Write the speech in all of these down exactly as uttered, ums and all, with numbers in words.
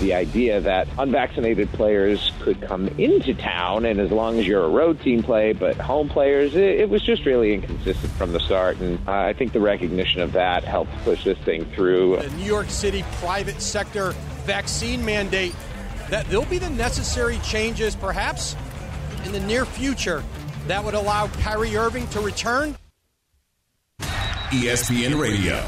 the idea that unvaccinated players could come into town, and as long as you're a road team play, but home players, it, it was just really inconsistent from the start, and uh, I think the recognition of that helped push this thing through. The New York City private sector vaccine mandate, that there'll be the necessary changes, perhaps in the near future, that would allow Kyrie Irving to return. E S P N Radio.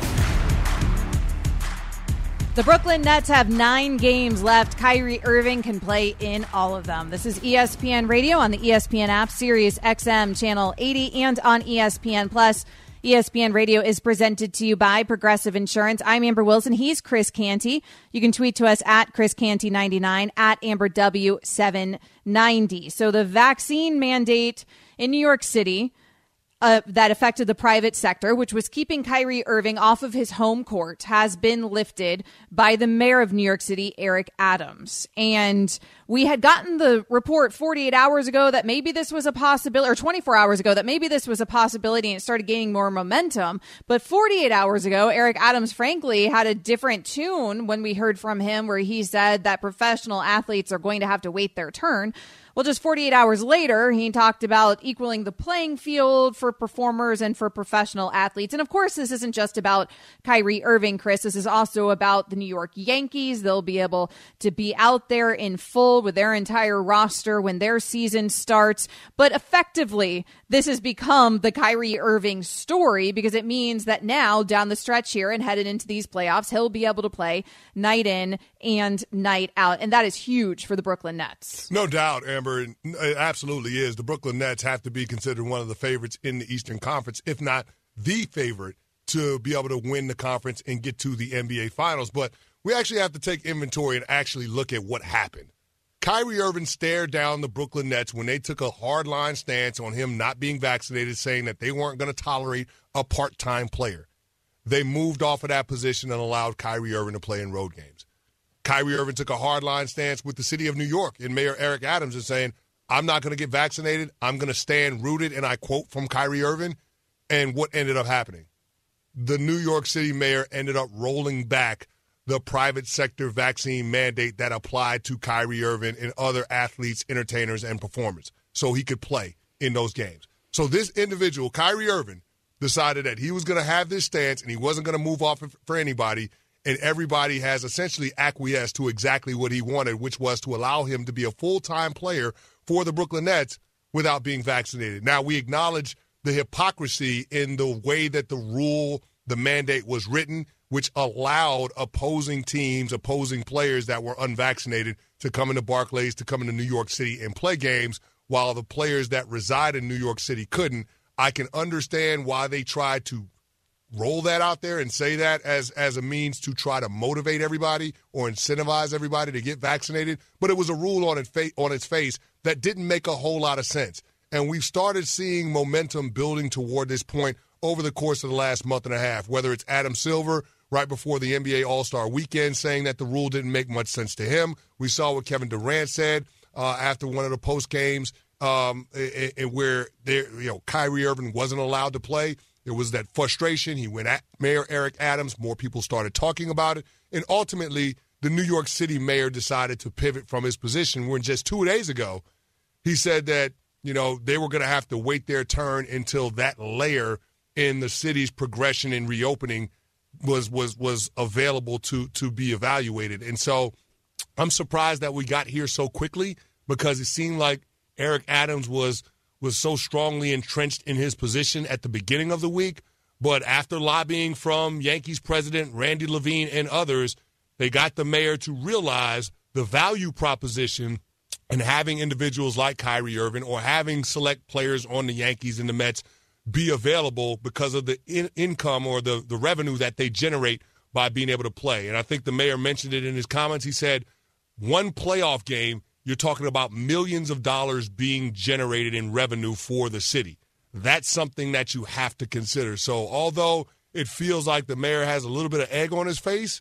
The Brooklyn Nets have nine games left. Kyrie Irving can play in all of them. This is E S P N Radio on the E S P N app, Sirius X M Channel eighty, and on E S P N Plus. E S P N Radio is presented to you by Progressive Insurance. I'm Amber Wilson. He's Chris Canty. You can tweet to us at Chris Canty ninety-nine, at Amber W seven ninety. So the vaccine mandate in New York City Uh, that affected the private sector, which was keeping Kyrie Irving off of his home court, has been lifted by the mayor of New York City, Eric Adams. And we had gotten the report forty-eight hours ago that maybe this was a possibility, or twenty-four hours ago that maybe this was a possibility, and it started gaining more momentum. But forty-eight hours ago, Eric Adams, frankly, had a different tune when we heard from him, where he said that professional athletes are going to have to wait their turn. Well, just forty-eight hours later, he talked about equaling the playing field for performers and for professional athletes. And of course, this isn't just about Kyrie Irving, Chris. This is also about the New York Yankees. They'll be able to be out there in full with their entire roster when their season starts. But effectively, this has become the Kyrie Irving story, because it means that now, down the stretch here and headed into these playoffs, he'll be able to play night in and night out. And that is huge for the Brooklyn Nets. No doubt, Amber. It absolutely is. The Brooklyn Nets have to be considered one of the favorites in the Eastern Conference, if not the favorite, to be able to win the conference and get to the N B A Finals. But we actually have to take inventory and actually look at what happened. Kyrie Irving stared down the Brooklyn Nets when they took a hardline stance on him not being vaccinated, saying that they weren't going to tolerate a part-time player. They moved off of that position and allowed Kyrie Irving to play in road games. Kyrie Irving took a hardline stance with the city of New York and Mayor Eric Adams is saying, I'm not going to get vaccinated. I'm going to stand rooted. And I quote from Kyrie Irving. And what ended up happening? The New York City mayor ended up rolling back the private sector vaccine mandate that applied to Kyrie Irving and other athletes, entertainers, and performers, so he could play in those games. So this individual, Kyrie Irving, decided that he was going to have this stance and he wasn't going to move off for anybody. And everybody has essentially acquiesced to exactly what he wanted, which was to allow him to be a full-time player for the Brooklyn Nets without being vaccinated. Now, we acknowledge the hypocrisy in the way that the rule, the mandate was written, which allowed opposing teams, opposing players that were unvaccinated to come into Barclays, to come into New York City and play games, while the players that reside in New York City couldn't. I can understand why they tried to roll that out there and say that as as a means to try to motivate everybody or incentivize everybody to get vaccinated. But it was a rule on, it fa- on its face that didn't make a whole lot of sense. And we've started seeing momentum building toward this point over the course of the last month and a half, whether it's Adam Silver right before the N B A All-Star Weekend saying that the rule didn't make much sense to him. We saw what Kevin Durant said uh, after one of the post games um, and, and where there, you know, Kyrie Irving wasn't allowed to play. There was that frustration. He went at Mayor Eric Adams. More people started talking about it. And ultimately, the New York City mayor decided to pivot from his position when just two days ago, he said that, you know, they were going to have to wait their turn until that layer in the city's progression and reopening was was was available to to be evaluated. And so I'm surprised that we got here so quickly, because it seemed like Eric Adams was was so strongly entrenched in his position at the beginning of the week. But after lobbying from Yankees president Randy Levine and others, they got the mayor to realize the value proposition in having individuals like Kyrie Irving or having select players on the Yankees and the Mets be available because of the in- income or the, the revenue that they generate by being able to play. And I think the mayor mentioned it in his comments. He said one playoff game, you're talking about millions of dollars being generated in revenue for the city. That's something that you have to consider. So although it feels like the mayor has a little bit of egg on his face,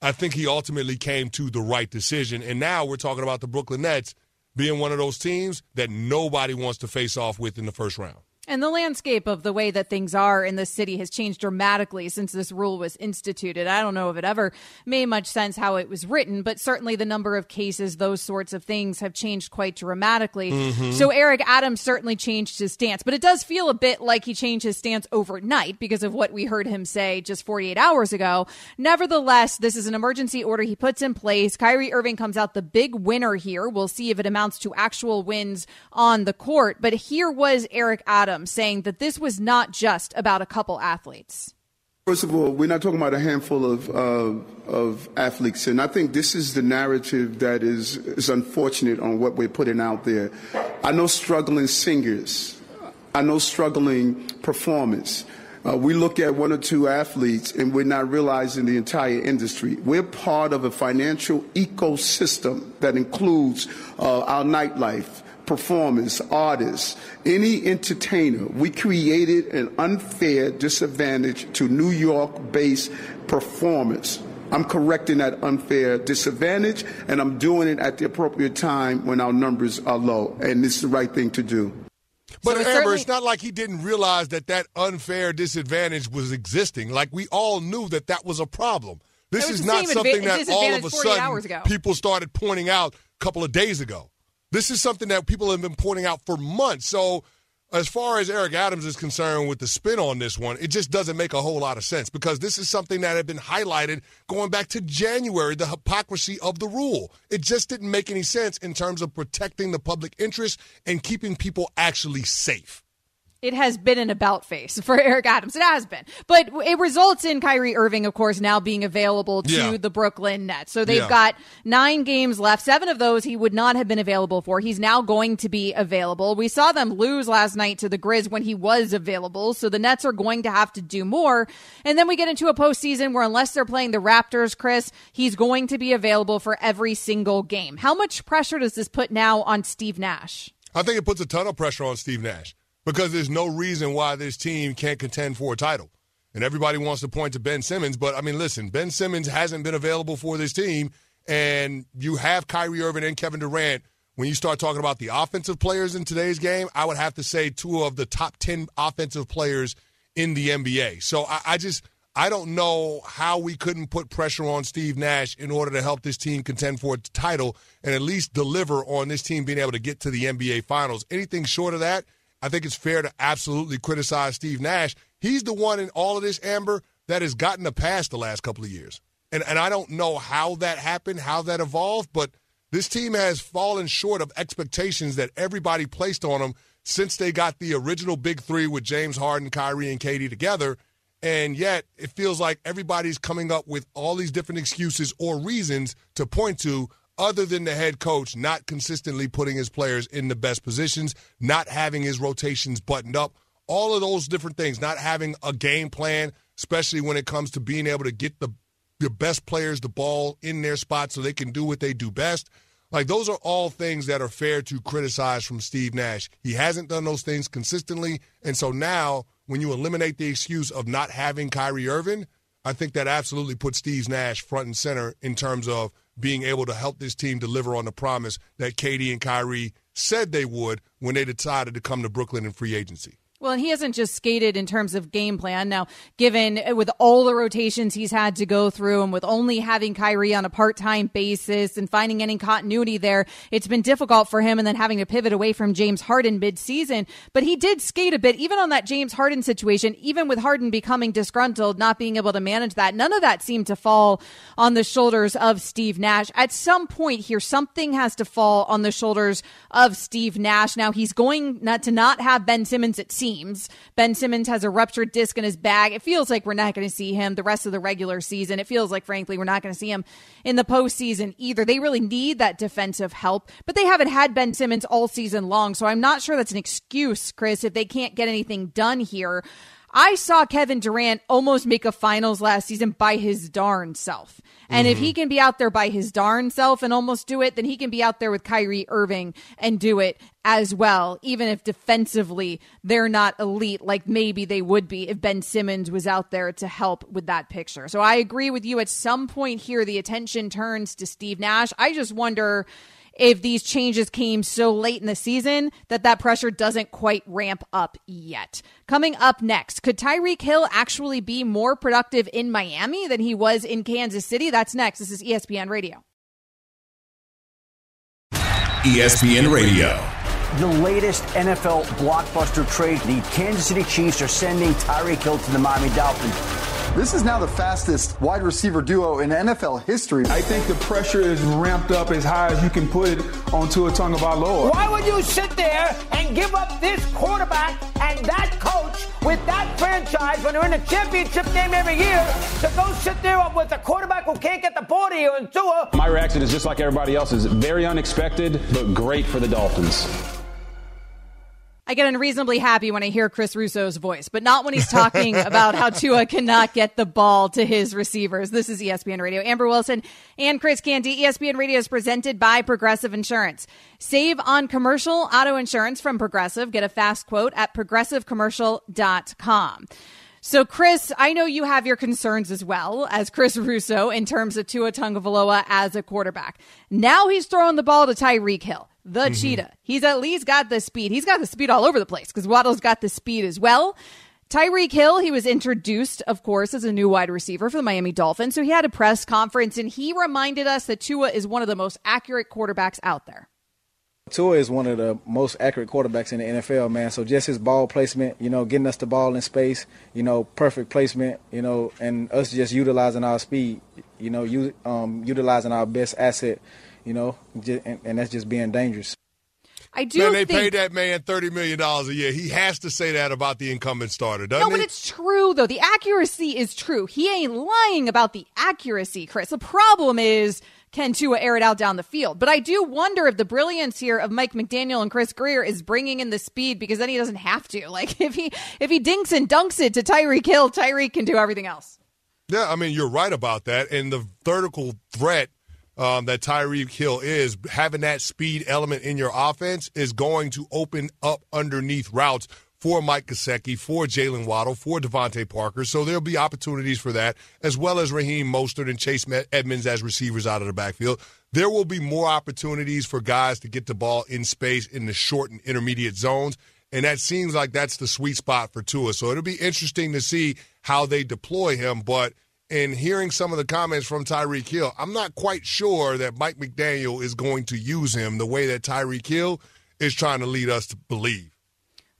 I think he ultimately came to the right decision. And now we're talking about the Brooklyn Nets being one of those teams that nobody wants to face off with in the first round. And the landscape of the way that things are in this city has changed dramatically since this rule was instituted. I don't know if it ever made much sense how it was written, but certainly the number of cases, those sorts of things have changed quite dramatically. Mm-hmm. So Eric Adams certainly changed his stance, but it does feel a bit like he changed his stance overnight because of what we heard him say just forty-eight hours ago. Nevertheless, this is an emergency order he puts in place. Kyrie Irving comes out the big winner here. We'll see if it amounts to actual wins on the court. But here was Eric Adams saying that this was not just about a couple athletes. First of all, we're not talking about a handful of uh, of athletes, and I think this is the narrative that is, is unfortunate on what we're putting out there. I know struggling singers. I know struggling performers. Uh, we look at one or two athletes, and we're not realizing the entire industry. We're part of a financial ecosystem that includes uh, our nightlife, performers, artists, any entertainer. We created an unfair disadvantage to New York-based performers. I'm correcting that unfair disadvantage, and I'm doing it at the appropriate time when our numbers are low, and it's the right thing to do. But, so Amber, certainly- it's not like he didn't realize that that unfair disadvantage was existing. Like, we all knew that that was a problem. This is not something adva- that all of a sudden people started pointing out a couple of days ago. This is something that people have been pointing out for months. So as far as Eric Adams is concerned with the spin on this one, it just doesn't make a whole lot of sense because this is something that had been highlighted going back to January, the hypocrisy of the rule. It just didn't make any sense in terms of protecting the public interest and keeping people actually safe. It has been an about face for Eric Adams. It has been. But it results in Kyrie Irving, of course, now being available to yeah. the Brooklyn Nets. So they've yeah. got nine games left. Seven of those he would not have been available for. He's now going to be available. We saw them lose last night to the Grizz when he was available. So the Nets are going to have to do more. And then we get into a postseason where unless they're playing the Raptors, Chris, he's going to be available for every single game. How much pressure does this put now on Steve Nash? I think it puts a ton of pressure on Steve Nash. Because there's no reason why this team can't contend for a title. And everybody wants to point to Ben Simmons, but, I mean, listen, Ben Simmons hasn't been available for this team, and you have Kyrie Irving and Kevin Durant. When you start talking about the offensive players in today's game, I would have to say two of the top ten offensive players in the N B A. So I, I just I don't know how we couldn't put pressure on Steve Nash in order to help this team contend for a title and at least deliver on this team being able to get to the N B A Finals. Anything short of that, I think it's fair to absolutely criticize Steve Nash. He's the one in all of this, Amber, that has gotten a pass the last couple of years. And and I don't know how that happened, how that evolved, but this team has fallen short of expectations that everybody placed on them since they got the original big three with James Harden, Kyrie, and K D together. And yet it feels like everybody's coming up with all these different excuses or reasons to point to other than the head coach not consistently putting his players in the best positions, not having his rotations buttoned up, all of those different things, not having a game plan, especially when it comes to being able to get the, the best players the ball in their spot so they can do what they do best. Like, those are all things that are fair to criticize from Steve Nash. He hasn't done those things consistently, and so now when you eliminate the excuse of not having Kyrie Irving, I think that absolutely puts Steve Nash front and center in terms of being able to help this team deliver on the promise that K D and Kyrie said they would when they decided to come to Brooklyn in free agency. Well, and he hasn't just skated in terms of game plan. Now, given with all the rotations he's had to go through and with only having Kyrie on a part-time basis and finding any continuity there, it's been difficult for him and then having to pivot away from James Harden mid-season. But he did skate a bit, even on that James Harden situation, even with Harden becoming disgruntled, not being able to manage that. None of that seemed to fall on the shoulders of Steve Nash. At some point here, something has to fall on the shoulders of Steve Nash. Now, he's going not to not have Ben Simmons at sea. Ben Simmons has a ruptured disc in his bag. It feels like we're not going to see him the rest of the regular season. It feels like, frankly, we're not going to see him in the postseason either. They really need that defensive help, but they haven't had Ben Simmons all season long, so I'm not sure that's an excuse, Chris, if they can't get anything done here. I saw Kevin Durant almost make a finals last season by his darn self. And mm-hmm. if he can be out there by his darn self and almost do it, then he can be out there with Kyrie Irving and do it as well, even if defensively they're not elite like maybe they would be if Ben Simmons was out there to help with that picture. So I agree with you. At some point here, the attention turns to Steve Nash. I just wonder if these changes came so late in the season that that pressure doesn't quite ramp up yet. Coming up next, could Tyreek Hill actually be more productive in Miami than he was in Kansas City? That's next. This is E S P N Radio. E S P N Radio. The latest N F L blockbuster trade, the Kansas City Chiefs are sending Tyreek Hill to the Miami Dolphins. This is now the fastest wide receiver duo in N F L history. I think the pressure is ramped up as high as you can put it on Tua Tagovailoa. Why would you sit there and give up this quarterback and that coach with that franchise when they're in a championship game every year to go sit there with a quarterback who can't get the ball to you and Tua? My reaction is just like everybody else's. Very unexpected, but great for the Dolphins. I get unreasonably happy when I hear Chris Russo's voice, but not when he's talking about how Tua cannot get the ball to his receivers. This is E S P N Radio. Amber Wilson and Chris Canty. E S P N Radio is presented by Progressive Insurance. Save on commercial auto insurance from Progressive. Get a fast quote at progressive commercial dot com. So, Chris, I know you have your concerns as well as Chris Russo in terms of Tua Tagovailoa as a quarterback. Now he's throwing the ball to Tyreek Hill, the mm-hmm. cheetah. He's at least got the speed. He's got the speed all over the place because Waddle's got the speed as well. Tyreek Hill, he was introduced, of course, as a new wide receiver for the Miami Dolphins. So he had a press conference, and he reminded us that Tua is one of the most accurate quarterbacks out there. Tua is one of the most accurate quarterbacks in the N F L, man. So just his ball placement, you know, getting us the ball in space, you know, perfect placement, you know, and us just utilizing our speed, you know, u- um, utilizing our best asset, you know, just, and, and that's just being dangerous. I do man, they think... paid that man thirty million dollars a year. He has to say that about the incumbent starter, doesn't he? No, but it's true, though. The accuracy is true. He ain't lying about the accuracy, Chris. The problem is, can Tua air it out down the field? But I do wonder if the brilliance here of Mike McDaniel and Chris Greer is bringing in the speed, because then he doesn't have to. Like, if he if he dinks and dunks it to Tyreek Hill, Tyreek can do everything else. Yeah, I mean, you're right about that. And the vertical threat um, that Tyreek Hill is, having that speed element in your offense is going to open up underneath routes for Mike Gesicki, for Jalen Waddle, for Devontae Parker. So there'll be opportunities for that, as well as Raheem Mostert and Chase Edmonds as receivers out of the backfield. There will be more opportunities for guys to get the ball in space in the short and intermediate zones, and that seems like that's the sweet spot for Tua. So it'll be interesting to see how they deploy him, but in hearing some of the comments from Tyreek Hill, I'm not quite sure that Mike McDaniel is going to use him the way that Tyreek Hill is trying to lead us to believe.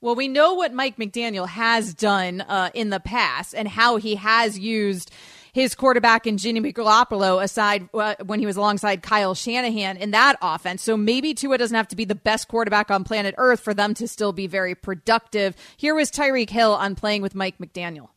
Well, we know what Mike McDaniel has done uh, in the past and how he has used his quarterback in Jimmy Garoppolo aside uh, when he was alongside Kyle Shanahan in that offense. So maybe Tua doesn't have to be the best quarterback on planet Earth for them to still be very productive. Here was Tyreek Hill on playing with Mike McDaniel.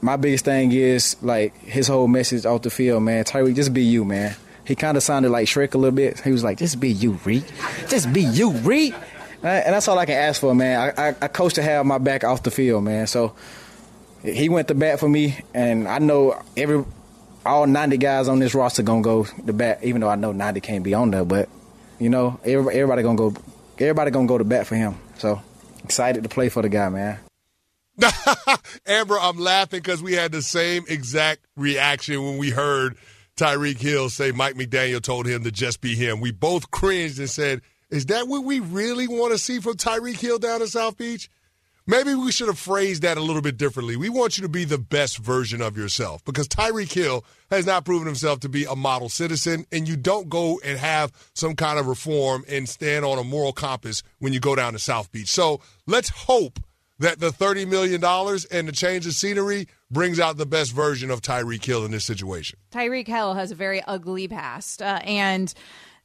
My biggest thing is, like, his whole message off the field, man. Tyreek, just be you, man. He kind of sounded like Shrek a little bit. He was like, just be you, Reed. Just be you, Reed. And that's all I can ask for, man. I, I, I coach to have my back off the field, man. So he went to bat for me, and I know every all ninety guys on this roster gonna go to bat. Even though I know ninety can't be on there, but you know everybody, everybody gonna go. Everybody gonna go to bat for him. So excited to play for the guy, man. Amber, I'm laughing because we had the same exact reaction when we heard Tyreek Hill say Mike McDaniel told him to just be him. We both cringed and said, is that what we really want to see from Tyreek Hill down in South Beach? Maybe we should have phrased that a little bit differently. We want you to be the best version of yourself, because Tyreek Hill has not proven himself to be a model citizen, and you don't go and have some kind of reform and stand on a moral compass when you go down to South Beach. So let's hope that the thirty million dollars and the change of scenery brings out the best version of Tyreek Hill in this situation. Tyreek Hill has a very ugly past, uh, and...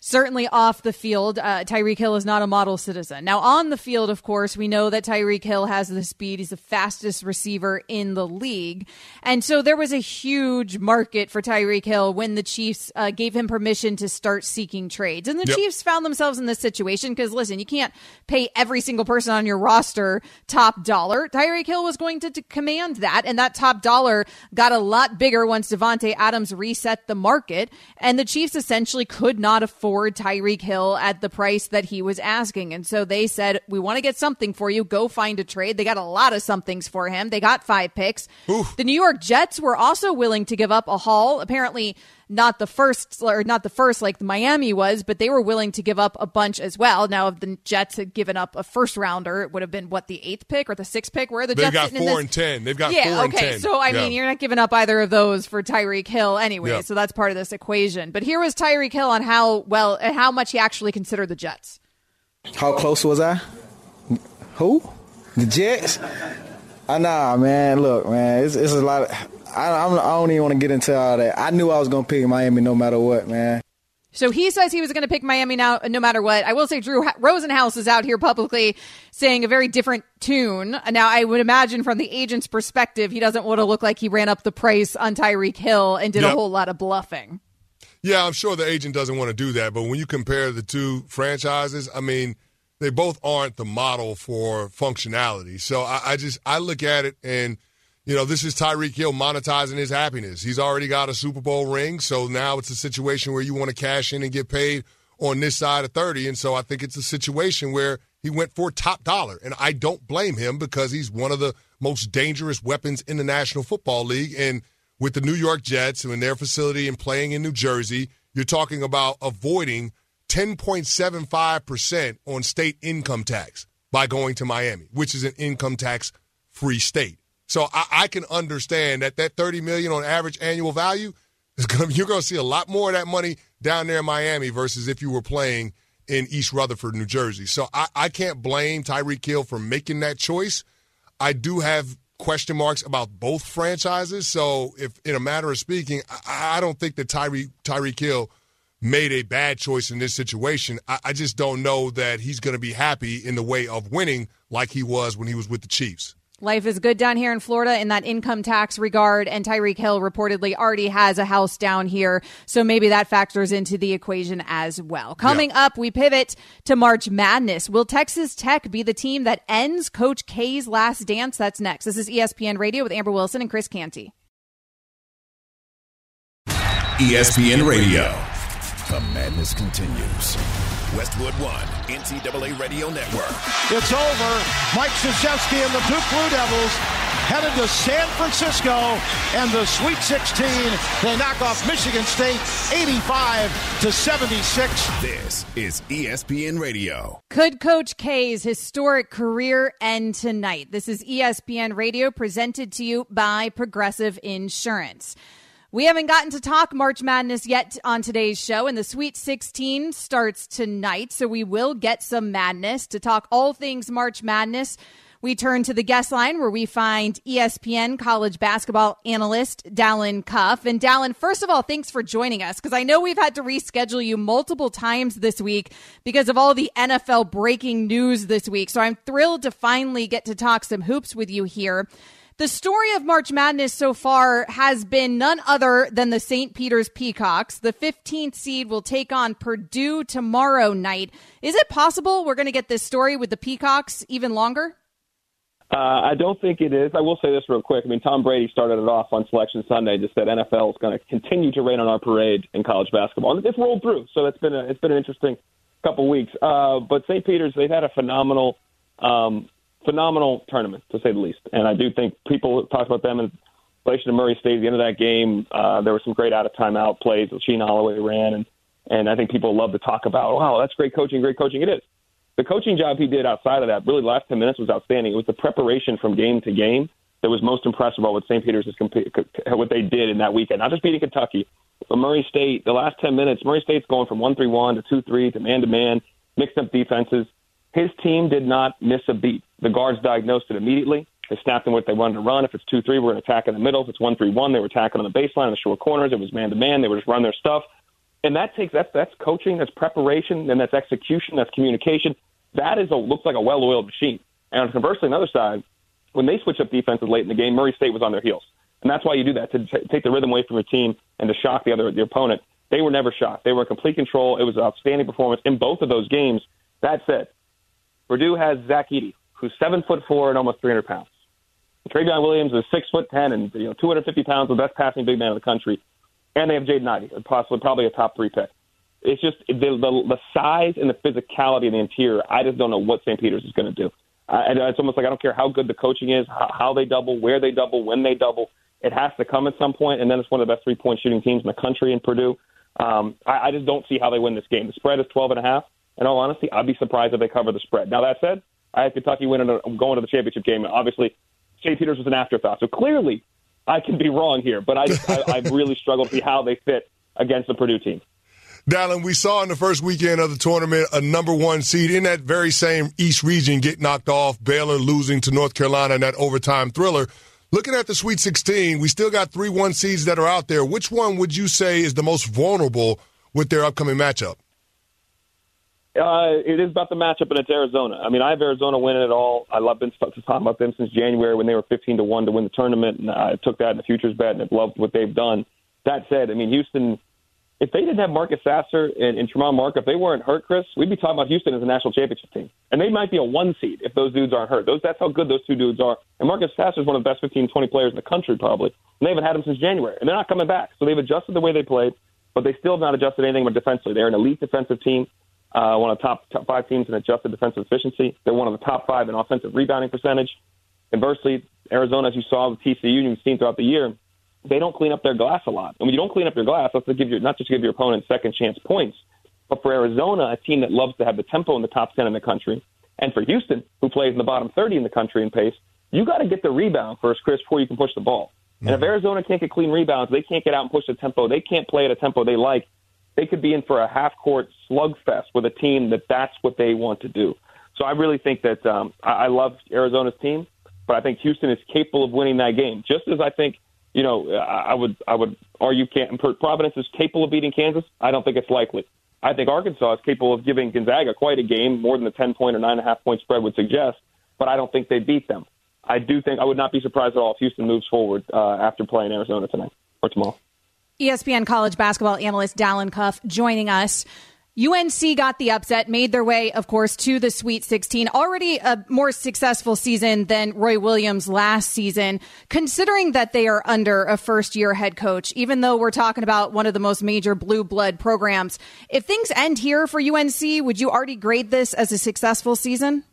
certainly off the field, uh, Tyreek Hill is not a model citizen. Now, on the field, of course, we know that Tyreek Hill has the speed. He's the fastest receiver in the league. And so there was a huge market for Tyreek Hill when the Chiefs uh, gave him permission to start seeking trades. And the yep. Chiefs found themselves in this situation because, listen, you can't pay every single person on your roster top dollar. Tyreek Hill was going to, to command that, and that top dollar got a lot bigger once Devontae Adams reset the market, and the Chiefs essentially could not afford Tyreek Hill at the price that he was asking. And so they said, we want to get something for you. Go find a trade. They got a lot of somethings for him. They got five picks. Oof. The New York Jets were also willing to give up a haul. Apparently, not the first, or not the first like the Miami was, but they were willing to give up a bunch as well. Now, if the Jets had given up a first rounder, it would have been what, the eighth pick or the sixth pick? Where are the They've Jets got sitting four in this? And ten. They've got yeah, four okay. and ten. Yeah, okay. So I yeah. mean, you're not giving up either of those for Tyreek Hill anyway. Yeah. So that's part of this equation. But here was Tyreek Hill on how well and how much he actually considered the Jets. How close was I? Who? The Jets? I nah, man. Look, man, it's, it's a lot of, I, I'm, I don't even want to get into all that. I knew I was going to pick Miami no matter what, man. So he says he was going to pick Miami now, no matter what. I will say Drew Rosenhaus is out here publicly saying a very different tune. Now, I would imagine from the agent's perspective, he doesn't want to look like he ran up the price on Tyreek Hill and did yep. a whole lot of bluffing. Yeah, I'm sure the agent doesn't want to do that. But when you compare the two franchises, I mean, they both aren't the model for functionality. So I, I just I look at it and, you know, this is Tyreek Hill monetizing his happiness. He's already got a Super Bowl ring. So now it's a situation where you want to cash in and get paid on this side of thirty. And so I think it's a situation where he went for top dollar. And I don't blame him because he's one of the most dangerous weapons in the National Football League. And with the New York Jets and their facility and playing in New Jersey, you're talking about avoiding ten point seven five percent on state income tax by going to Miami, which is an income tax-free state. So I, I can understand that that thirty million dollars on average annual value, is gonna, you're going to see a lot more of that money down there in Miami versus if you were playing in East Rutherford, New Jersey. So I, I can't blame Tyreek Hill for making that choice. I do have question marks about both franchises. So if in a matter of speaking, I, I don't think that Tyreek Tyreek Hill made a bad choice in this situation. I, I just don't know that he's going to be happy in the way of winning like he was when he was with the Chiefs. Life is good down here in Florida in that income tax regard, and Tyreek Hill reportedly already has a house down here, so maybe that factors into the equation as well. Coming yeah. up, we pivot to March Madness. Will Texas Tech be the team that ends Coach K's last dance? That's next. This is E S P N Radio with Amber Wilson and Chris Canty. E S P N Radio. The madness continues. Westwood One, N C double A Radio Network. It's over. Mike Gesicki and the Duke Blue Devils headed to San Francisco and the Sweet Sixteen. They knock off Michigan State eighty-five to seventy-six. This is E S P N Radio. Could Coach K's historic career end tonight? This is E S P N Radio presented to you by Progressive Insurance. We haven't gotten to talk March Madness yet on today's show, and the Sweet sixteen starts tonight, so we will get some madness. To talk all things March Madness, we turn to the guest line where we find E S P N college basketball analyst Dalen Cuff. And Dalen, first of all, thanks for joining us, because I know we've had to reschedule you multiple times this week because of all the N F L breaking news this week. So I'm thrilled to finally get to talk some hoops with you here. The story of March Madness so far has been none other than the Saint Peter's Peacocks. The fifteenth seed will take on Purdue tomorrow night. Is it possible we're going to get this story with the Peacocks even longer? Uh, I don't think it is. I will say this real quick. I mean, Tom Brady started it off on Selection Sunday, just said N F L is going to continue to rain on our parade in college basketball. And it's rolled through, so it's been, a, it's been an interesting couple weeks. Uh, but Saint Peter's, they've had a phenomenal um Phenomenal tournament, to say the least. And I do think people talked about them in relation to Murray State at the end of that game. Uh, there were some great out-of-timeout plays that Sheen Holloway ran, and, and I think people love to talk about, wow, that's great coaching, great coaching. It is. The coaching job he did outside of that, really the last ten minutes was outstanding. It was the preparation from game to game that was most impressive about what Saint Peter's is what they did in that weekend. Not just beating Kentucky, but Murray State, the last ten minutes, Murray State's going from one three one to two three to man-to-man, mixed-up defenses. His team did not miss a beat. The guards diagnosed it immediately. They snapped them what they wanted to run. If it's two three, we're going to attack in the middle. If it's one three one, they were attacking on the baseline, on the short corners. It was man-to-man. They were just running their stuff. And that takes that's, that's coaching, that's preparation, and that's execution, that's communication. That is a, looks like a well-oiled machine. And conversely, on the other side, when they switch up defenses late in the game, Murray State was on their heels. And that's why you do that, to t- take the rhythm away from your team and to shock the other the opponent. They were never shocked. They were in complete control. It was an outstanding performance in both of those games. That said, Purdue has Zach Edey, who's seven foot four and almost three hundred pounds. Travion Williams is six foot ten and you know two hundred fifty pounds, the best passing big man in the country. And they have Jaden Ivey, possibly probably a top three pick. It's just the, the the size and the physicality and the interior. I just don't know what Saint Peter's is going to do. I, it's almost like I don't care how good the coaching is, how, how they double, where they double, when they double. It has to come at some point, and then it's one of the best three-point shooting teams in the country in Purdue. Um, I, I just don't see how they win this game. The spread is twelve and a half. In all honesty, I'd be surprised if they cover the spread. Now, that said, I have Kentucky winning a, going to the championship game, and obviously Shea Peters was an afterthought. So clearly I can be wrong here, but I, I, I really struggle to see how they fit against the Purdue team. Dalen, we saw in the first weekend of the tournament a number one seed in that very same East region get knocked off, Baylor losing to North Carolina in that overtime thriller. Looking at the Sweet sixteen, we still got three one seeds that are out there. Which one would you say is the most vulnerable with their upcoming matchup? Uh, it is about the matchup, and it's Arizona. I mean, I have Arizona winning it all. I love been talking about them since January when they were fifteen to one to win the tournament, and I took that in the futures bet and have loved what they've done. That said, I mean, Houston, if they didn't have Marcus Sasser and, and Tremont Mark, if they weren't hurt, Chris, we'd be talking about Houston as a national championship team. And they might be a one seed if those dudes aren't hurt. Those That's how good those two dudes are. And Marcus Sasser is one of the best fifteen, twenty players in the country probably. And they haven't had him since January. And they're not coming back. So they've adjusted the way they played, but they still have not adjusted anything but defensively. They're an elite defensive team. Uh, one of the top, top five teams in adjusted defensive efficiency. They're one of the top five in offensive rebounding percentage. Conversely, Arizona, as you saw with T C U and you've seen throughout the year, they don't clean up their glass a lot. And when you don't clean up your glass, that's to give your, not just give your opponent second chance points, but for Arizona, a team that loves to have the tempo in the top ten in the country, and for Houston, who plays in the bottom thirty in the country in pace, you got to get the rebound first, Chris, before you can push the ball. Mm-hmm. And if Arizona can't get clean rebounds, they can't get out and push the tempo, they can't play at a tempo they like, they could be in for a half-court slugfest with a team that that's what they want to do. So I really think that um, I-, I love Arizona's team, but I think Houston is capable of winning that game. Just as I think, you know, I, I would I would argue Can- Providence is capable of beating Kansas. I don't think it's likely. I think Arkansas is capable of giving Gonzaga quite a game, more than the ten-point or nine and a half point spread would suggest, but I don't think they beat them. I do think I would not be surprised at all if Houston moves forward uh, after playing Arizona tonight or tomorrow. E S P N college basketball analyst Dalen Cuff joining us. U N C got the upset, made their way, of course, to the Sweet sixteen. Already a more successful season than Roy Williams last season, considering that they are under a first-year head coach, even though we're talking about one of the most major blue blood programs. If things end here for U N C, would you already grade this as a successful season?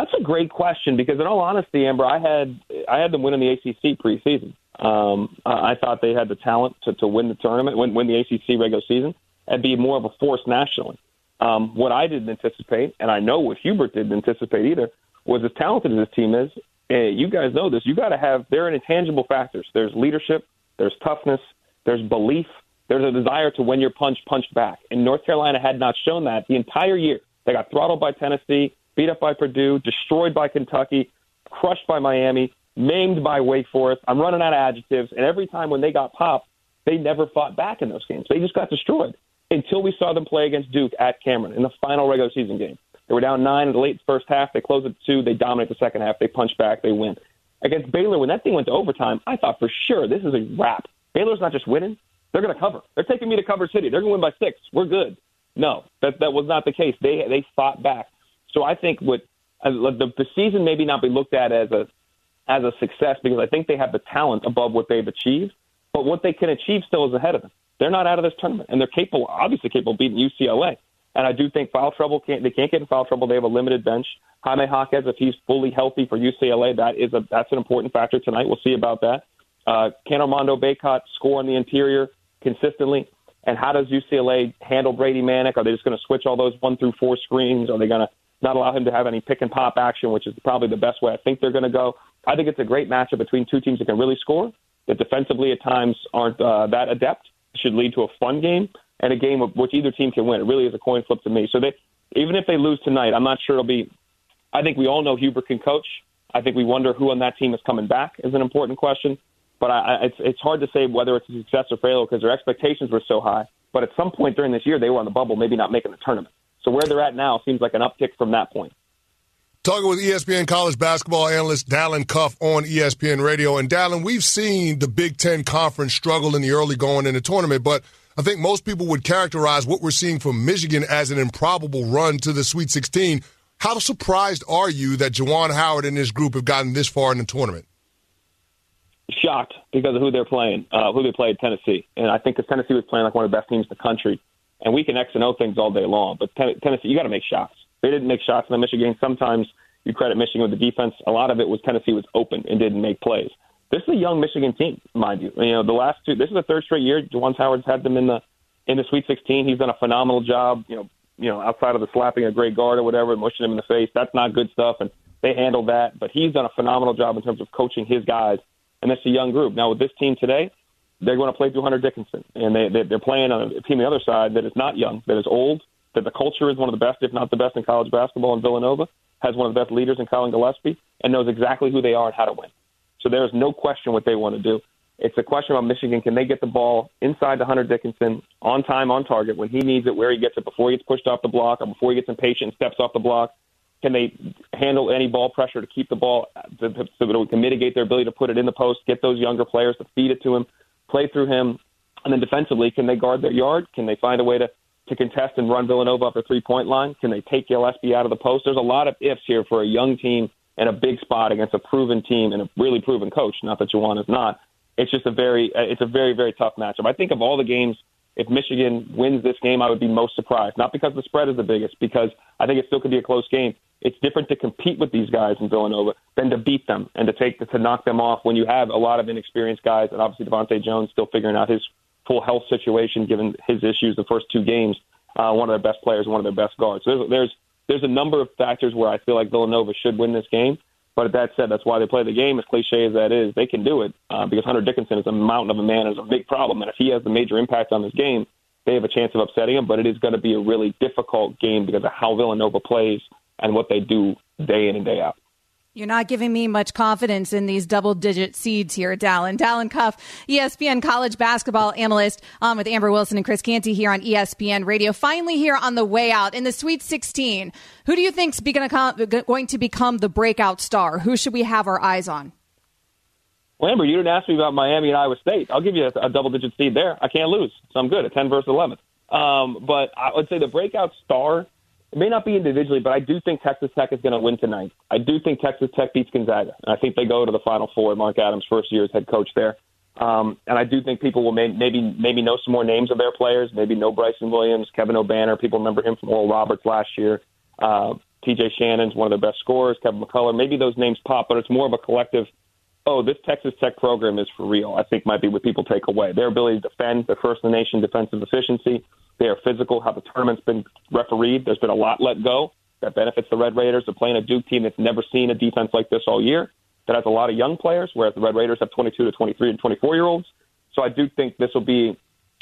That's a great question because, in all honesty, Amber, I had I had them winning the A C C preseason. Um, I thought they had the talent to, to win the tournament, win, win the A C C regular season, and be more of a force nationally. Um, what I didn't anticipate, and I know what Hubert didn't anticipate either, was as talented as this team is, hey, you guys know this, you got to have, there are intangible factors. There's leadership, there's toughness, there's belief, there's a desire to, when you're punched, punch back. And North Carolina had not shown that the entire year. They got throttled by Tennessee, beat up by Purdue, destroyed by Kentucky, crushed by Miami, maimed by Wake Forest. I'm running out of adjectives. And every time when they got popped, they never fought back in those games. They just got destroyed until we saw them play against Duke at Cameron in the final regular season game. They were down nine in the late first half. They closed it two. They dominate the second half. They punch back. They win. Against Baylor, when that thing went to overtime, I thought for sure this is a wrap. Baylor's not just winning. They're going to cover. They're taking me to Cover City. They're going to win by six. We're good. No, that that was not the case. They they fought back. So I think what the, the season maybe not be looked at as a as a success because I think they have the talent above what they've achieved, but what they can achieve still is ahead of them. They're not out of this tournament, and they're capable, obviously capable of beating U C L A. And I do think foul trouble, can't, they can't get in foul trouble. They have a limited bench. Jaime Jaquez, if he's fully healthy for U C L A, that is a, that's an important factor tonight. We'll see about that. Uh, can Armando Bacot score on the interior consistently? And how does U C L A handle Brady Manick? Are they just going to switch all those one through four screens? Are they going to not allow him to have any pick and pop action, which is probably the best way I think they're going to go? I think it's a great matchup between two teams that can really score, that defensively at times aren't uh, that adept. It should lead to a fun game and a game which either team can win. It really is a coin flip to me. So they, even if they lose tonight, I'm not sure it'll be – I think we all know Huber can coach. I think we wonder who on that team is coming back is an important question. But I, it's, it's hard to say whether it's a success or failure because their expectations were so high. But at some point during this year, they were on the bubble, maybe not making the tournament. So where they're at now seems like an uptick from that point. Talking with E S P N college basketball analyst Dalen Cuff on E S P N Radio. And, Dalen, we've seen the Big Ten Conference struggle in the early going in the tournament, but I think most people would characterize what we're seeing from Michigan as an improbable run to the Sweet sixteen. How surprised are you that Juwan Howard and this group have gotten this far in the tournament? Shocked because of who they're playing, uh, who they played Tennessee. And I think because Tennessee was playing like one of the best teams in the country. And we can X and O things all day long, but ten- Tennessee, you got to make shots. They didn't make shots in the Michigan game. Sometimes you credit Michigan with the defense. A lot of it was Tennessee was open and didn't make plays. This is a young Michigan team, mind you. You know, the last two. This is the third straight year Juwan Howard's had them in the in the Sweet Sixteen. He's done a phenomenal job. You know, you know, outside of the slapping a great guard or whatever, mushing him in the face, that's not good stuff, and they handled that. But he's done a phenomenal job in terms of coaching his guys, and that's a young group. Now with this team today, they're going to play through Hunter Dickinson, and they, they they're playing on a team on the other side that is not young, that is old, that the culture is one of the best, if not the best, in college basketball in Villanova, has one of the best leaders in Colin Gillespie, and knows exactly who they are and how to win. So there is no question what they want to do. It's a question about Michigan. Can they get the ball inside to Hunter Dickinson on time, on target, when he needs it, where he gets it, before he gets pushed off the block or before he gets impatient and steps off the block? Can they handle any ball pressure to keep the ball to, to, so that we can mitigate their ability to put it in the post, get those younger players to feed it to him, play through him? And then defensively, can they guard their yard? Can they find a way to, to contest and run Villanova up the three-point line? Can they take Gillespie out of the post? There's a lot of ifs here for a young team and a big spot against a proven team and a really proven coach. Not that Juwan is not. It's just a very, it's a very, very tough matchup. I think of all the games, if Michigan wins this game, I would be most surprised. Not because the spread is the biggest, because I think it still could be a close game. It's different to compete with these guys in Villanova than to beat them and to take to knock them off when you have a lot of inexperienced guys, and obviously Devontae Jones still figuring out his full health situation given his issues the first two games. Uh, one of their best players, one of their best guards. So there's, there's There's a number of factors where I feel like Villanova should win this game. But that said, that's why they play the game. As cliche as that is, they can do it uh, because Hunter Dickinson is a mountain of a man and is a big problem. And if he has the major impact on this game, they have a chance of upsetting him. But it is going to be a really difficult game because of how Villanova plays and what they do day in and day out. You're not giving me much confidence in these double-digit seeds here, Dalen. Dalen Cuff, E S P N college basketball analyst, um, with Amber Wilson and Chris Canty here on E S P N Radio. Finally here on the way out, in the Sweet sixteen, who do you think's going to become the breakout star? Who should we have our eyes on? Well, Amber, you didn't ask me about Miami and Iowa State. I'll give you a, a double-digit seed there. I can't lose, so I'm good at ten versus eleven. Um, but I would say the breakout star, it may not be individually, but I do think Texas Tech is going to win tonight. I do think Texas Tech beats Gonzaga. I think they go to the Final Four. Mark Adams, first year as head coach there. Um, and I do think people will may- maybe maybe know some more names of their players, maybe know Bryson Williams, Kevin O'Banner. People remember him from Oral Roberts last year. Uh, T J Shannon's one of their best scorers, Kevin McCullough. Maybe those names pop, but it's more of a collective, oh, this Texas Tech program is for real, I think might be what people take away. Their ability to defend, their first-in-the-nation defensive efficiency. They are physical, how the tournament's been refereed. There's been a lot let go. That benefits the Red Raiders. They're playing a Duke team that's never seen a defense like this all year, that has a lot of young players, whereas the Red Raiders have twenty-two to twenty-three and twenty-four-year-olds. So I do think this will be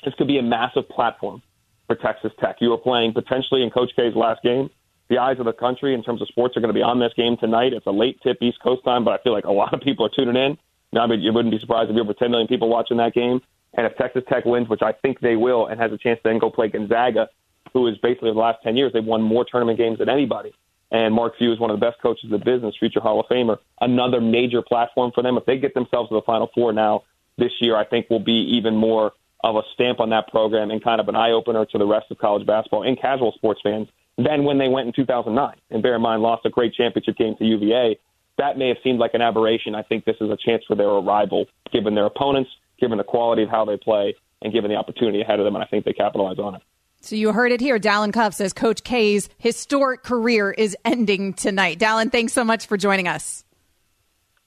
this could be a massive platform for Texas Tech. You are playing potentially in Coach K's last game. The eyes of the country in terms of sports are going to be on this game tonight. It's a late tip East Coast time, but I feel like a lot of people are tuning in. Now, I mean, you wouldn't be surprised if you have over ten million people watching that game. And if Texas Tech wins, which I think they will, and has a chance to then go play Gonzaga, who is basically in the last ten years, they've won more tournament games than anybody. And Mark Few is one of the best coaches in the business, future Hall of Famer. Another major platform for them. If they get themselves to the Final Four now this year, I think will be even more of a stamp on that program and kind of an eye-opener to the rest of college basketball and casual sports fans than when they went in two thousand nine. And bear in mind, lost a great championship game to U V A. That may have seemed like an aberration. I think this is a chance for their arrival, given their opponents, given the quality of how they play, and given the opportunity ahead of them, and I think they capitalize on it. So you heard it here. Dalen Cuff says Coach K's historic career is ending tonight. Dalen, thanks so much for joining us.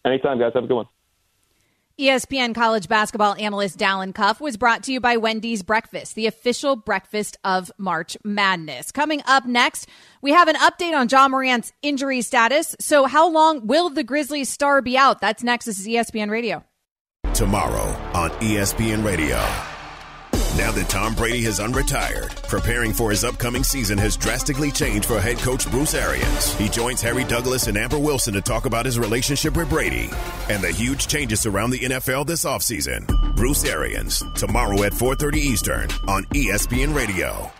Anytime, guys. Have a good one. E S P N college basketball analyst Dalen Cuff was brought to you by Wendy's Breakfast, the official breakfast of March Madness. Coming up next, we have an update on Ja Morant's injury status. So how long will the Grizzlies star be out? That's next. This is E S P N Radio. Tomorrow on E S P N Radio. Now that Tom Brady has unretired, preparing for his upcoming season has drastically changed for head coach Bruce Arians. He joins Harry Douglas and Amber Wilson to talk about his relationship with Brady and the huge changes around the N F L this offseason. Bruce Arians, tomorrow at four thirty Eastern on E S P N Radio.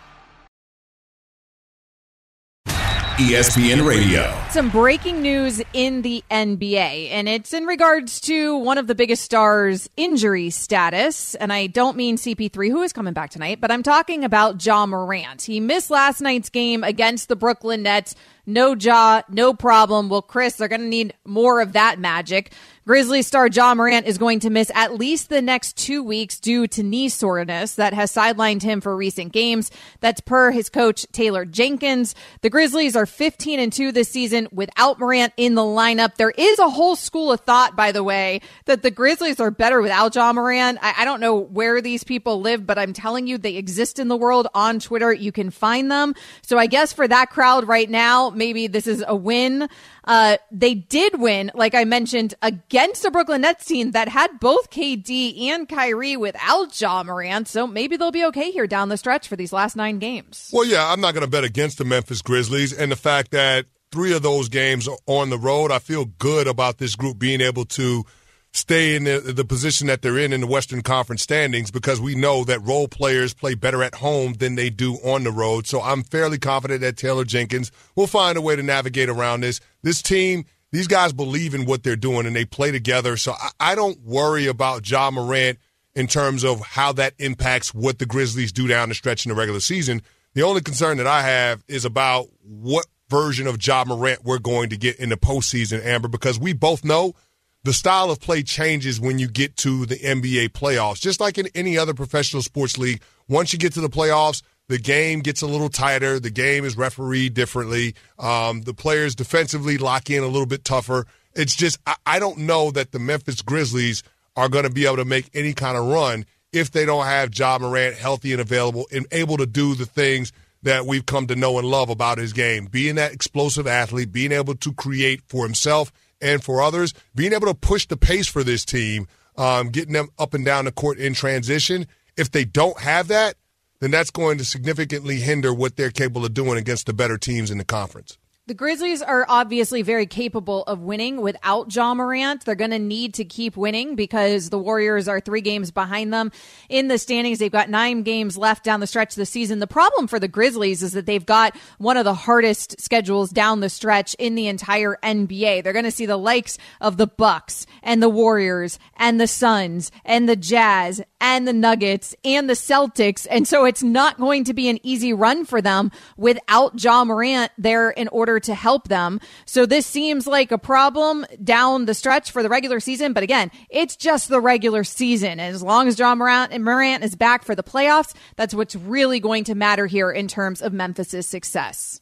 E S P N Radio. Some breaking news in the N B A, and it's in regards to one of the biggest stars' injury status, and I don't mean C P three, who is coming back tonight, but I'm talking about Ja Morant. He missed last night's game against the Brooklyn Nets No Ja, no problem. Well, Chris, they're going to need more of that magic. Grizzly star Ja Morant is going to miss at least the next two weeks due to knee soreness that has sidelined him for recent games. That's per his coach, Taylor Jenkins. The Grizzlies are fifteen and two this season without Morant in the lineup. There is a whole school of thought, by the way, that the Grizzlies are better without Ja Morant. I, I don't know where these people live, but I'm telling you, they exist in the world. On Twitter, you can find them. So I guess for that crowd right now, maybe this is a win. Uh, they did win, like I mentioned, against a Brooklyn Nets team that had both K D and Kyrie without Ja Morant. So maybe they'll be okay here down the stretch for these last nine games. Well, yeah, I'm not going to bet against the Memphis Grizzlies. And the fact that three of those games are on the road, I feel good about this group being able to stay in the, the position that they're in in the Western Conference standings, because we know that role players play better at home than they do on the road. So I'm fairly confident that Taylor Jenkins will find a way to navigate around this. This team, these guys believe in what they're doing, and they play together. So I, I don't worry about Ja Morant in terms of how that impacts what the Grizzlies do down the stretch in the regular season. The only concern that I have is about what version of Ja Morant we're going to get in the postseason, Amber, because we both know the style of play changes when you get to the N B A playoffs. Just like in any other professional sports league, once you get to the playoffs, the game gets a little tighter. The game is refereed differently. Um, the players defensively lock in a little bit tougher. It's just I, I don't know that the Memphis Grizzlies are going to be able to make any kind of run if they don't have Ja Morant healthy and available and able to do the things that we've come to know and love about his game, being that explosive athlete, being able to create for himself and for others, being able to push the pace for this team, um, getting them up and down the court in transition. If they don't have that, then that's going to significantly hinder what they're capable of doing against the better teams in the conference. The Grizzlies are obviously very capable of winning without Ja Morant. They're going to need to keep winning because the Warriors are three games behind them in the standings. They've got nine games left down the stretch of the season. The problem for the Grizzlies is that they've got one of the hardest schedules down the stretch in the entire N B A. They're going to see the likes of the Bucks and the Warriors and the Suns and the Jazz and the Nuggets and the Celtics. And so it's not going to be an easy run for them without Ja Morant there in order to help them. So this seems like a problem down the stretch for the regular season. But again, it's just the regular season. As long as Ja Morant and Morant is back for the playoffs, that's what's really going to matter here in terms of Memphis's success.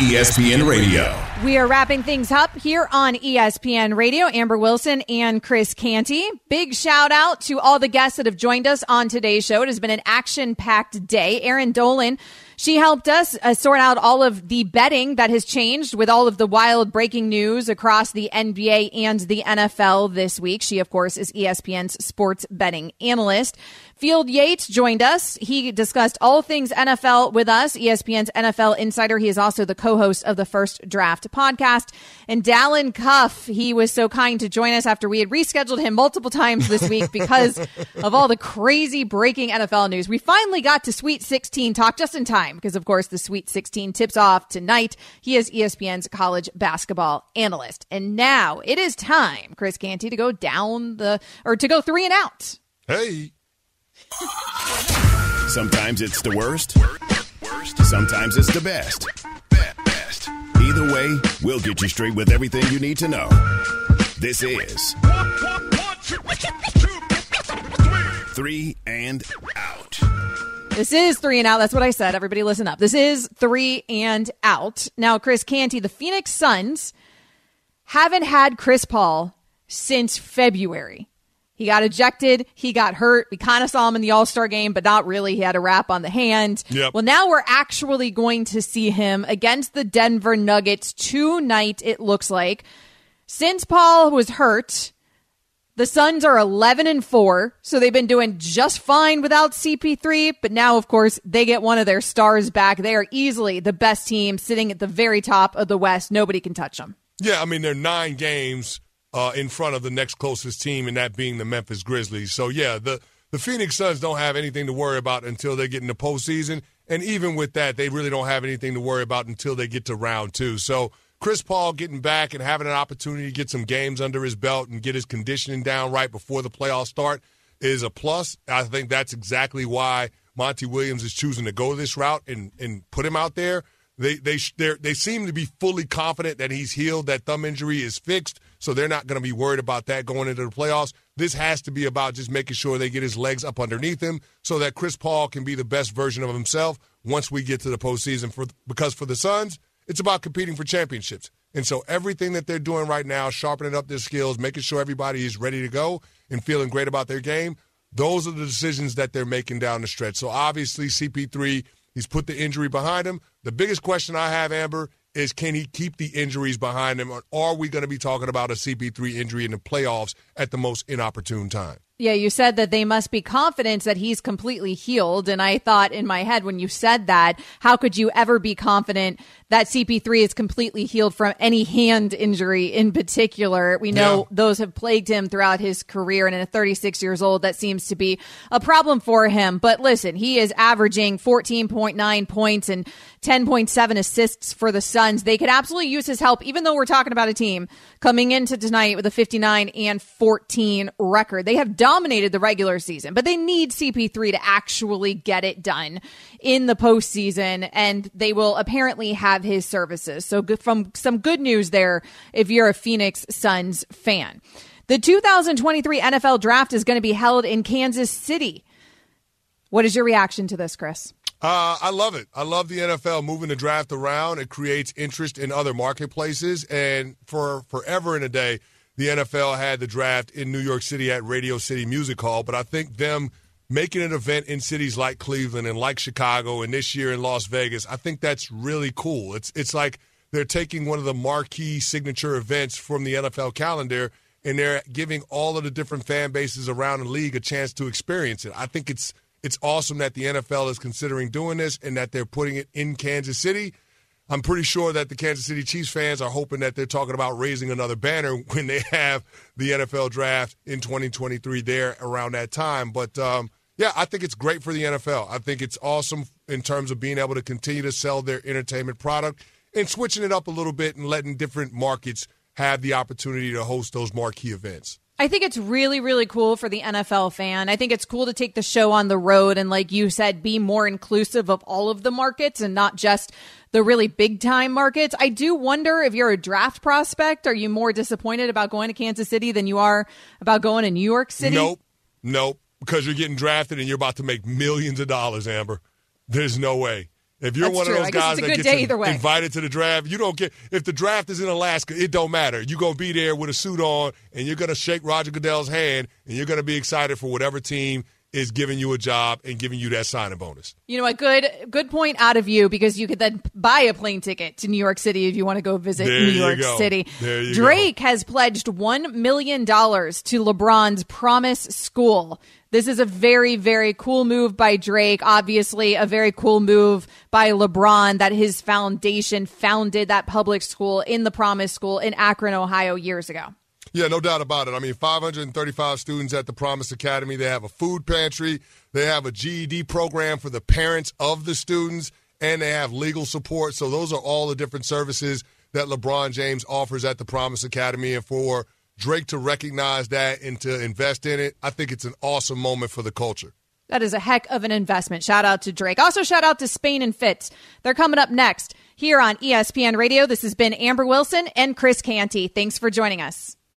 E S P N Radio. We are wrapping things up here on E S P N Radio. Amber Wilson and Chris Canty. Big shout out to all the guests that have joined us on today's show. It has been an action-packed day. Erin Dolan, she helped us uh, sort out all of the betting that has changed with all of the wild breaking news across the N B A and the N F L this week. She, of course, is E S P N's sports betting analyst. Field Yates joined us. He discussed all things N F L with us, E S P N's N F L Insider. He is also the co-host of the First Draft podcast. And Dalen Cuff, he was so kind to join us after we had rescheduled him multiple times this week because of all the crazy breaking N F L news. We finally got to Sweet Sixteen talk just in time, because, of course, the Sweet Sixteen tips off tonight. He is E S P N's college basketball analyst. And now it is time, Chris Canty, to go down the or to go three and out. Hey. Sometimes it's the worst. Sometimes it's the best. Either way, we'll get you straight with everything you need to know. This is Three and Out. This is Three and Out. That's what I said. Everybody listen up. This is Three and Out. Now, Chris Canty, the Phoenix Suns haven't had Chris Paul since February. He got ejected. He got hurt. We kind of saw him in the All-Star game, but not really. He had a wrap on the hand. Yep. Well, now we're actually going to see him against the Denver Nuggets tonight, it looks like. Since Paul was hurt, the Suns are eleven and four, so they've been doing just fine without C P three, but now, of course, they get one of their stars back. They are easily the best team sitting at the very top of the West. Nobody can touch them. Yeah, I mean, they're nine games uh, in front of the next closest team, and that being the Memphis Grizzlies. So, yeah, the, the Phoenix Suns don't have anything to worry about until they get in the postseason, and even with that, they really don't have anything to worry about until they get to round two. So Chris Paul getting back and having an opportunity to get some games under his belt and get his conditioning down right before the playoffs start is a plus. I think that's exactly why Monty Williams is choosing to go this route and, and put him out there. They they they seem to be fully confident that he's healed, that thumb injury is fixed, so they're not going to be worried about that going into the playoffs. This has to be about just making sure they get his legs up underneath him so that Chris Paul can be the best version of himself once we get to the postseason. For, because for the Suns, it's about competing for championships. And so everything that they're doing right now, sharpening up their skills, making sure everybody is ready to go and feeling great about their game, those are the decisions that they're making down the stretch. So obviously C P three, he's put the injury behind him. The biggest question I have, Amber, is can he keep the injuries behind him, or are we going to be talking about a C P three injury in the playoffs at the most inopportune time? Yeah, you said that they must be confident that he's completely healed, and I thought in my head when you said that, how could you ever be confident that C P three is completely healed from any hand injury in particular? We know yeah. those have plagued him throughout his career, and at thirty-six years old, that seems to be a problem for him. But listen, he is averaging fourteen point nine points and ten point seven assists for the Suns. They could absolutely use his help, even though we're talking about a team coming into tonight with a fifty-nine and fourteen record. They have dominated the regular season, but they need C P three to actually get it done in the postseason, and they will apparently have his services. So good, from some good news there if you're a Phoenix Suns fan. The two thousand twenty-three N F L Draft is going to be held in Kansas City. What is your reaction to this, Chris? Uh, I love it. I love the N F L moving the draft around. It creates interest in other marketplaces. And for forever and a day, the N F L had the draft in New York City at Radio City Music Hall. But I think them making an event in cities like Cleveland and like Chicago and this year in Las Vegas, I think that's really cool. It's it's like they're taking one of the marquee signature events from the N F L calendar and they're giving all of the different fan bases around the league a chance to experience it. I think it's it's awesome that the N F L is considering doing this and that they're putting it in Kansas City. I'm pretty sure that the Kansas City Chiefs fans are hoping that they're talking about raising another banner when they have the N F L draft in twenty twenty-three there around that time. But, um, yeah, I think it's great for the N F L. I think it's awesome in terms of being able to continue to sell their entertainment product and switching it up a little bit and letting different markets have the opportunity to host those marquee events. I think it's really, really cool for the N F L fan. I think it's cool to take the show on the road and, like you said, be more inclusive of all of the markets and not just the really big-time markets. I do wonder if you're a draft prospect, are you more disappointed about going to Kansas City than you are about going to New York City? Nope, nope, because you're getting drafted and you're about to make millions of dollars, Amber. There's no way. If you're That's one true. of those guys that gets invited to the draft, you don't get – if the draft is in Alaska, it don't matter. You're going to be there with a suit on, and you're going to shake Roger Goodell's hand, and you're going to be excited for whatever team is giving you a job and giving you that signing bonus. You know, a good good point out of you, because you could then buy a plane ticket to New York City if you want to go visit there New York go. City. There you Drake go. has pledged one million dollars to LeBron's Promise School. This is a very, very cool move by Drake. Obviously, a very cool move by LeBron that his foundation founded that public school in the Promise School in Akron, Ohio years ago. Yeah, no doubt about it. I mean, five hundred thirty-five students at the Promise Academy. They have a food pantry. They have a G E D program for the parents of the students, and they have legal support. So those are all the different services that LeBron James offers at the Promise Academy. And for Drake to recognize that and to invest in it, I think it's an awesome moment for the culture. That is a heck of an investment. Shout out to Drake. Also, shout out to Spain and Fitz. They're coming up next here on E S P N Radio. This has been Amber Wilson and Chris Canty. Thanks for joining us.